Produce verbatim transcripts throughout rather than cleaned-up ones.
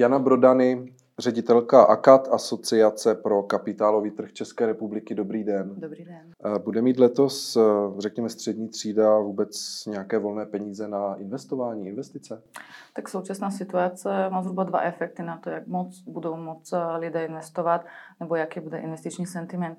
Jana Brodany, ředitelka A K A T, Asociace pro kapitálový trh České republiky. Dobrý den. Dobrý den. Bude mít letos, řekněme, střední třída vůbec nějaké volné peníze na investování, investice? Tak současná situace má zhruba dva efekty na to, jak moc budou moc lidé investovat, nebo jaký bude investiční sentiment.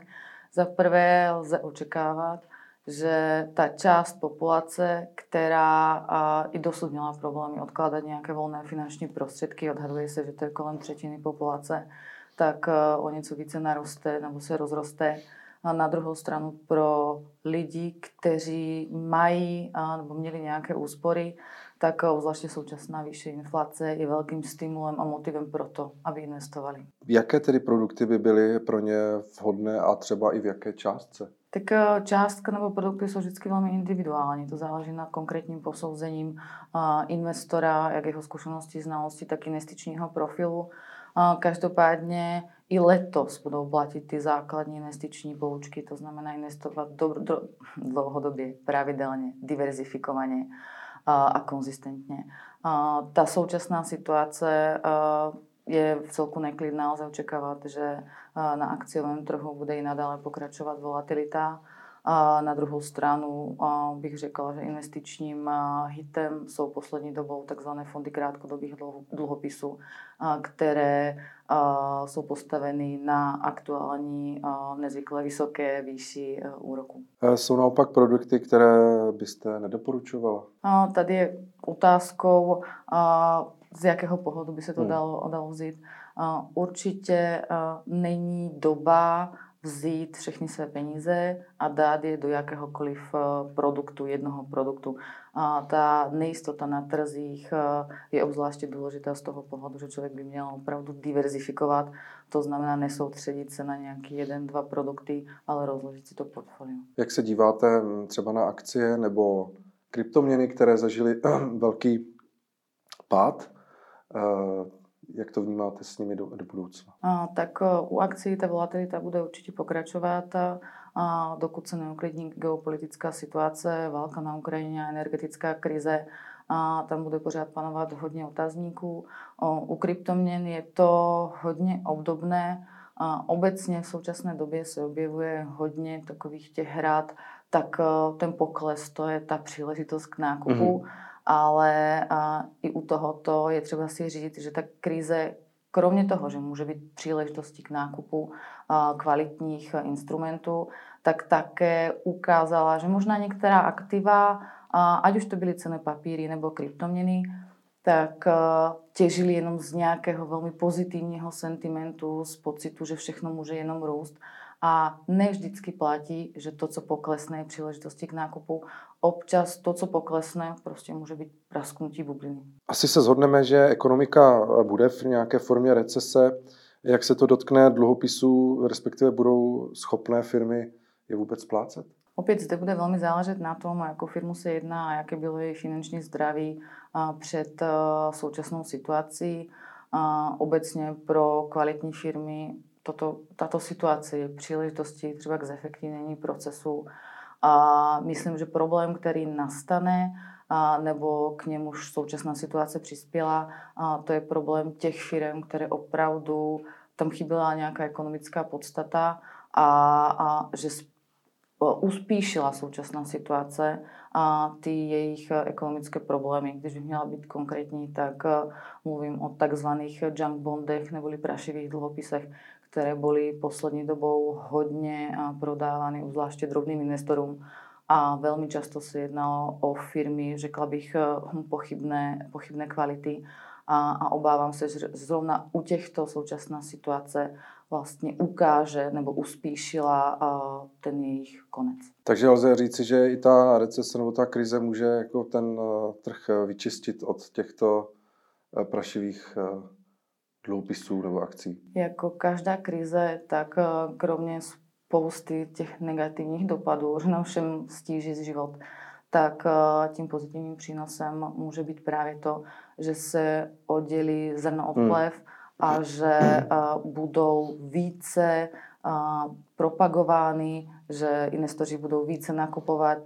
Za prvé lze očekávat, že ta část populace, která a, i dosud měla problémy odkládat nějaké volné finanční prostředky, odhaduje se, že to je kolem třetiny populace, tak a, o něco více naroste nebo se rozroste. A na druhou stranu pro lidi, kteří mají a, nebo měli nějaké úspory, tak obzvláště současná vyšší inflace je velkým stimulem a motivem pro to, aby investovali. Jaké tedy produkty by byly pro ně vhodné a třeba i v jaké částce? Tak částka nebo produkty jsou vždycky velmi individuální. To záleží na konkrétním posouzením investora, jak jeho zkušenosti, znalosti, tak investičního profilu. Každopádně i letos budou platit ty základní investiční poučky, to znamená investovat dlouhodobě, pravidelně, diverzifikovaně a konzistentně. Ta současná situace je v celku neklidná, lze očekávat, že na akciovém trhu bude i nadále pokračovat volatilita. A na druhou stranu bych řekla, že investičním hitem jsou poslední dobou tzv. Fondy krátkodobých dluhopisů, které jsou postaveny na aktuální nezvykle vysoké výši úroku. Jsou naopak produkty, které byste nedoporučovala? Tady je otázkou, z jakého pohledu by se to dalo, dalo vzít. Určitě není doba vzít všechny své peníze a dát je do jakéhokoliv produktu, jednoho produktu. A ta nejistota na trzích je obzvláště důležitá z toho pohledu, že člověk by měl opravdu diverzifikovat, to znamená nesoustředit se na nějaký jeden, dva produkty, ale rozložit si to portfolio. Jak se díváte třeba na akcie nebo kryptoměny, které zažily velký pád? Jak to vnímáte s nimi do, do budoucna? A, tak u akcí ta volatilita bude určitě pokračovat, a, a dokud se neuklidní geopolitická situace, válka na Ukrajině, energetická krize, a tam bude pořád panovat hodně otazníků. O, u kryptoměn je to hodně obdobné. A obecně v současné době se objevuje hodně takových těch hrad, tak a, ten pokles, to je ta příležitost k nákupu. Mm-hmm. Ale a, i u tohoto je třeba si říct, že ta krize, kromě toho, že může být příležitostí k nákupu a, kvalitních instrumentů, tak také ukázala, že možná některá aktiva, a, ať už to byly cenné papíry nebo kryptoměny, tak a, těžili jenom z nějakého velmi pozitivního sentimentu, z pocitu, že všechno může jenom růst. A ne vždycky platí, že to, co poklesne, je příležitosti k nákupu. Občas to, co poklesne, prostě může být prasknutí bubliny. Asi se shodneme, že ekonomika bude v nějaké formě recese. Jak se to dotkne dluhopisů, respektive budou schopné firmy je vůbec splácet? Opět zde bude velmi záležet na tom, o jakou firmu se jedná a jaké bylo její finanční zdraví před současnou situací. Obecně pro kvalitní firmy Toto, tato situace je příležitostí třeba k zefektivnění procesu a myslím, že problém, který nastane a nebo k němuž současná situace přispěla, a to je problém těch firm, které opravdu tam chyběla nějaká ekonomická podstata a, a že uspíšila současná situace a ty jejich ekonomické problémy. Když by měla být konkrétní, tak mluvím o takzvaných junk bondech neboli prašivých dluhopisech, které byly poslední dobou hodně prodávány, zvláště drobným investorům. A velmi často se jednalo o firmy, řekla bych, pochybné, pochybné kvality. A, a obávám se, že zrovna u těchto současná situace vlastně ukáže nebo uspíšila ten jejich konec. Takže lze říci, že i ta recese nebo ta krize může jako ten trh vyčistit od těchto prašivých dluhopisů nebo akcí? Jako každá krize, tak kromě spousty těch negativních dopadů, že nám všem stíží život, tak tím pozitivním přínosem může být právě to, že se oddělí zrno od plev hmm. a že budou více propagovány, že investoři budou více nakupovat,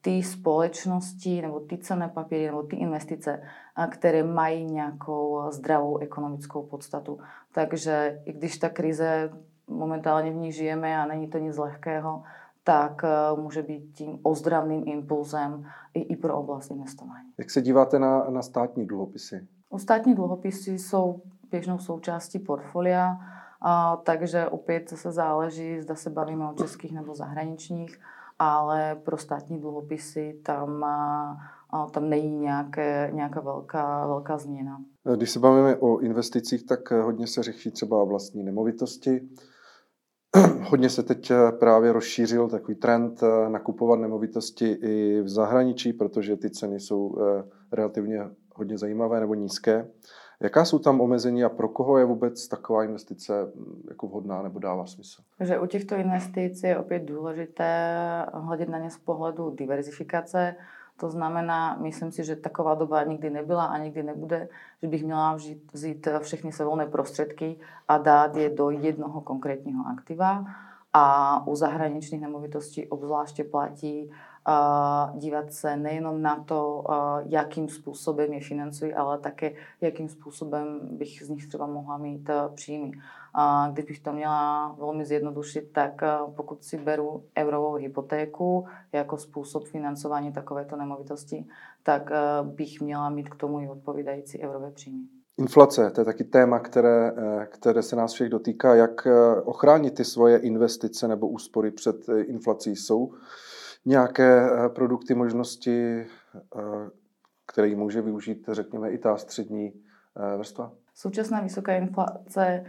ty společnosti nebo ty cenné papíry nebo ty investice, které mají nějakou zdravou ekonomickou podstatu. Takže i když ta krize, momentálně v ní žijeme a není to nic lehkého, tak může být tím ozdravným impulzem i, i pro oblast investování. Jak se díváte na, na státní dluhopisy? Státní dluhopisy jsou běžnou součástí portfolia, a, takže opět se záleží, zda se bavíme o českých nebo zahraničních, ale pro státní dluhopisy tam, a, tam není nějaké, nějaká velká, velká změna. Když se bavíme o investicích, tak hodně se řeší třeba o vlastní nemovitosti. Hodně se teď právě rozšířil takový trend nakupovat nemovitosti i v zahraničí, protože ty ceny jsou relativně hodně zajímavé nebo nízké. Jaká jsou tam omezení a pro koho je vůbec taková investice jako vhodná nebo dává smysl? Takže u těchto investic je opět důležité hledět na ně z pohledu diverzifikace. To znamená, myslím si, že taková doba nikdy nebyla a nikdy nebude, že bych měla vzít všechny své volné prostředky a dát je do jednoho konkrétního aktiva. A u zahraničních nemovitostí obzvláště platí uh, dívat se nejenom na to, uh, jakým způsobem je financují, ale také jakým způsobem bych z nich třeba mohla mít uh, příjmy. Uh, kdybych to měla velmi zjednodušit, tak uh, pokud si beru eurovou hypotéku jako způsob financování takovéto nemovitosti, tak uh, bych měla mít k tomu i odpovídající eurové příjmy. Inflace, to je taky téma, které, které se nás všech dotýká. Jak ochránit ty svoje investice nebo úspory před inflací? Jsou nějaké produkty, možnosti, které může využít, řekněme, i ta střední vrstva? Současná vysoká inflace,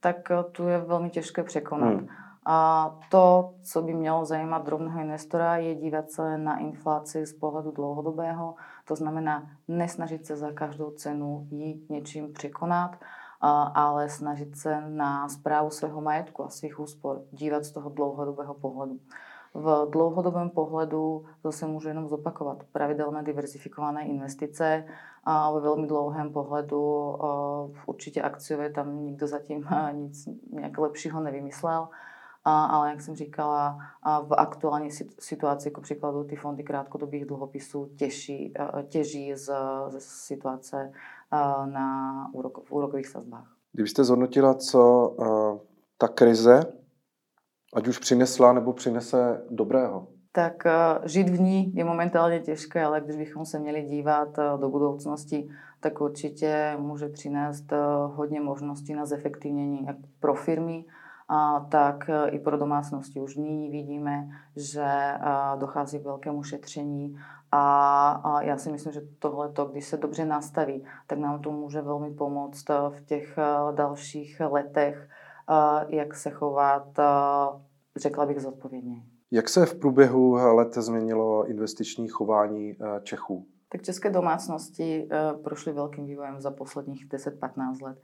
tak tu je velmi těžké překonat. Hmm. A to, co by mělo zajímat drobného investora, je dívat se na inflaci z pohledu dlouhodobého. To znamená nesnažit se za každou cenu ji něčím překonat, ale snažit se na správu svého majetku a svých úspor dívat z toho dlouhodobého pohledu. V dlouhodobém pohledu, zase můžu jenom zopakovat, pravidelné diverzifikované investice a ve velmi dlouhém pohledu určitě akciové, tam nikdo zatím nic nějak lepšího nevymyslel. A, ale jak jsem říkala, v aktuální situaci, jako příkladu, ty fondy krátkodobých dluhopisů těží, těží z, z situace na úrok, v úrokových sazbách. Kdybyste zhodnotila, co ta krize, ať už přinesla nebo přinese dobrého? Tak žít v ní je momentálně těžké, ale když bychom se měli dívat do budoucnosti, tak určitě může přinést hodně možností na zefektivnění jak pro firmy, a tak i pro domácnosti. Už nyní vidíme, že dochází k velkému šetření a já si myslím, že tohleto, když se dobře nastaví, tak nám to může velmi pomoct v těch dalších letech, jak se chovat, řekla bych, zodpovědně. Jak se v průběhu let změnilo investiční chování Čechů? Tak české domácnosti prošly velkým vývojem za posledních deset až patnáct let.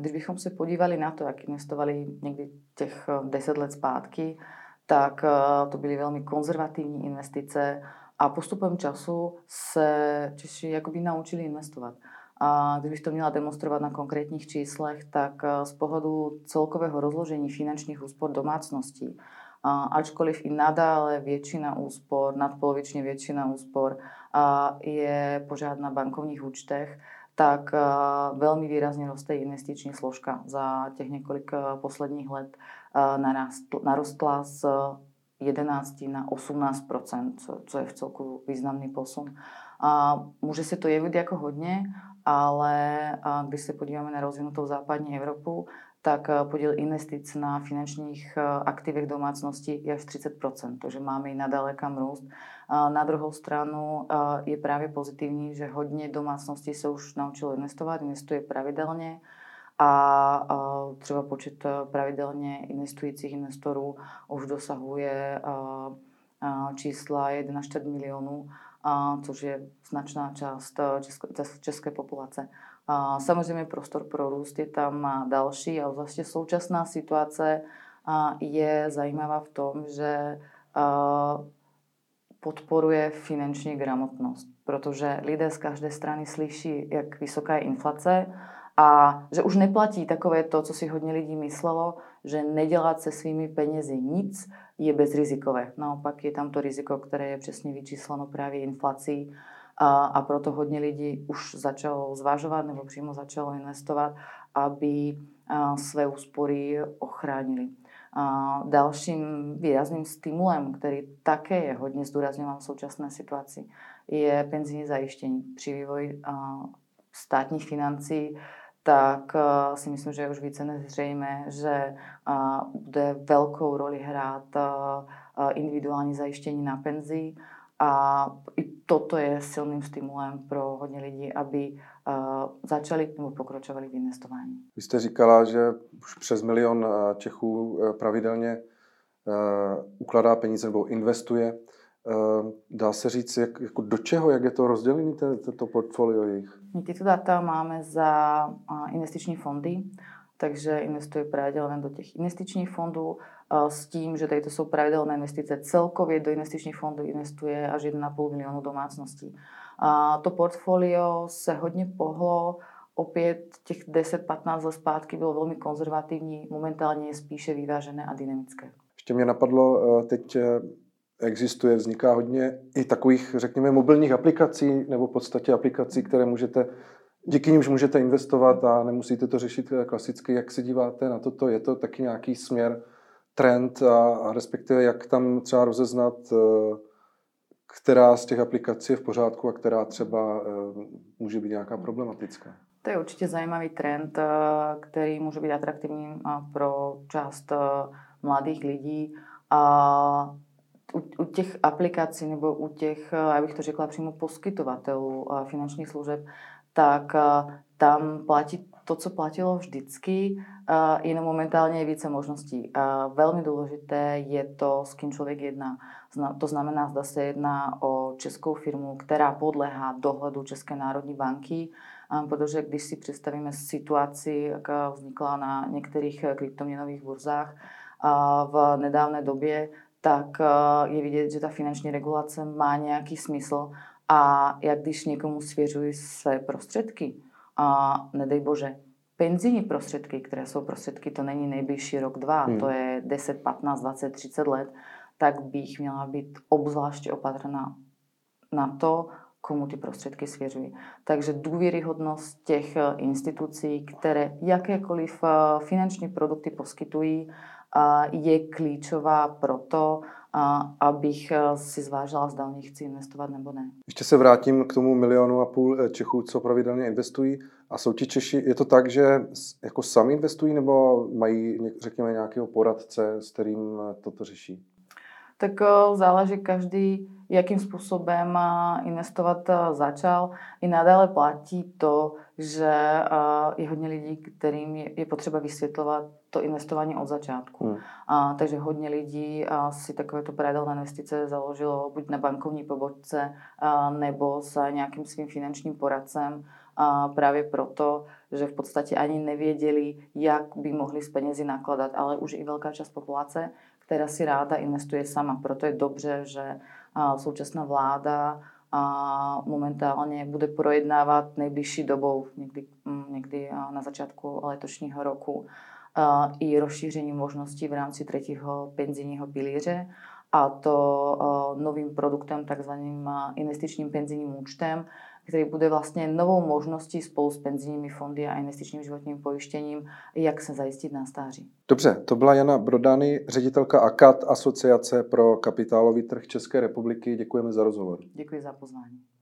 Když bychom se podívali na to, jak investovali někdy těch deset let zpátky, tak to byly velmi konzervativní investice a postupem času se Češi jakoby naučili investovat. A kdybych to měla demonstrovat na konkrétních číslech, tak z pohledu celkového rozložení finančních úspor domácností, ačkoliv i nadále většina úspor, nadpolovičně většina úspor je pořád na bankovních účtech, tak velmi výrazně roste investiční složka. Za těch několik posledních let narostla z jedenáct na osmnáct procent, co je v celku významný posun. Může se to jevit jako hodně, ale když se podíváme na rozvinutou západní Evropu, tak podíl investic na finančních aktivech domácnosti je až třicet procent, takže máme i nadále kam růst. Na druhou stranu je právě pozitivní, že hodně domácností se už naučilo investovat, investuje pravidelně a třeba počet pravidelně investujících investorů už dosahuje čísla jedna celá čtyři milionu, což je značná část české populace. Samozřejmě prostor pro růst je tam další a vlastně současná situace je zajímavá v tom, že podporuje finanční gramotnost, protože lidé z každé strany slyší, jak vysoká je inflace a že už neplatí takové to, co si hodně lidí myslelo, že nedělat se svými penězi nic je bezrizikové. Naopak je tam to riziko, které je přesně vyčísleno právě inflací a, a proto hodně lidí už začalo zvažovat nebo přímo začalo investovat, aby a, své úspory ochránili. A dalším výrazným stimulem, který také je hodně zdůrazňován v současné situaci, je penzijní zajištění. Při vývoji státních financí tak si myslím, že je už více než zřejmé, že bude velkou roli hrát individuální zajištění na penzi a i toto je silným stimulem pro hodně lidí, aby začali nebo pokračovali v investování. Vy jste říkala, že už přes milion Čechů pravidelně ukládá peníze nebo investuje. Dá se říct, jak, jako do čeho, jak je to rozdělené, to portfolio jejich? My tyto data máme za investiční fondy, takže investují pravidelně do těch investičních fondů s tím, že tady to jsou pravidelné investice. Celkově do investičních fondů investuje až jedna celá pět milionu domácností. A to portfolio se hodně pohlo, opět těch deset až patnáct let zpátky bylo velmi konzervativní, momentálně je spíše vyvážené a dynamické. Ještě mě napadlo, teď existuje, vzniká hodně i takových, řekněme, mobilních aplikací nebo v podstatě aplikací, které můžete, díky nimž můžete investovat a nemusíte to řešit klasicky. Jak se díváte na toto? Je to taky nějaký směr, trend a, a respektive jak tam třeba rozeznat, která z těch aplikací je v pořádku a která třeba může být nějaká problematická? To je určitě zajímavý trend, který může být atraktivní pro část mladých lidí. A u těch aplikací nebo u těch, já bych to řekla přímo poskytovatelů finančních služeb, tak tam platí to, co platilo vždycky, jenom momentálně je více možností. Velmi důležité je to, s kým člověk jedná. To znamená, zda se jedná o českou firmu, která podléhá dohledu České národní banky, protože když si představíme situaci, jaká vznikla na některých kryptoměnových burzách v nedávné době, tak je vidět, že ta finanční regulace má nějaký smysl a jak když někomu svěřují své prostředky a nedej bože, penzijní prostředky, které jsou prostředky, to není nejbližší rok, dva, hmm. to je deset, patnáct, dvacet, třicet let, tak bych měla být obzvláště opatrná na to, komu ty prostředky svěřují. Takže důvěryhodnost těch institucí, které jakékoliv finanční produkty poskytují, je klíčová proto, abych si zvážila, zda v nich chci investovat nebo ne. Ještě se vrátím k tomu milionu a půl Čechů, co pravidelně investují. A jsou ti Češi, je to tak, že jako sami investují nebo mají, řekněme, nějakého poradce, s kterým toto řeší? Tak záleží každý, jakým způsobem investovat začal. I nadále platí to, že je hodně lidí, kterým je potřeba vysvětlovat to investování od začátku. Hmm. A, takže hodně lidí a, si takovéto pravidelné investice založilo buď na bankovní pobočce a, nebo s nějakým svým finančním poradcem a, právě proto, že v podstatě ani nevěděli, jak by mohli s penězi nakladat, ale už i velká část populace, která si ráda investuje sama. Proto je dobře, že a, současná vláda a momentálně bude projednávat nejbližší dobou, někdy, někdy na začátku letošního roku, i rozšíření možností v rámci třetího penzijního pilíře, a to novým produktem, takzvaným investičním penzijním účtem, který bude vlastně novou možností spolu s penzijními fondy a investičním životním pojištěním, jak se zajistit na stáří. Dobře, to byla Jana Brodany, ředitelka A K A T, Asociace pro kapitálový trh České republiky. Děkujeme za rozhovor. Děkuji za pozvání.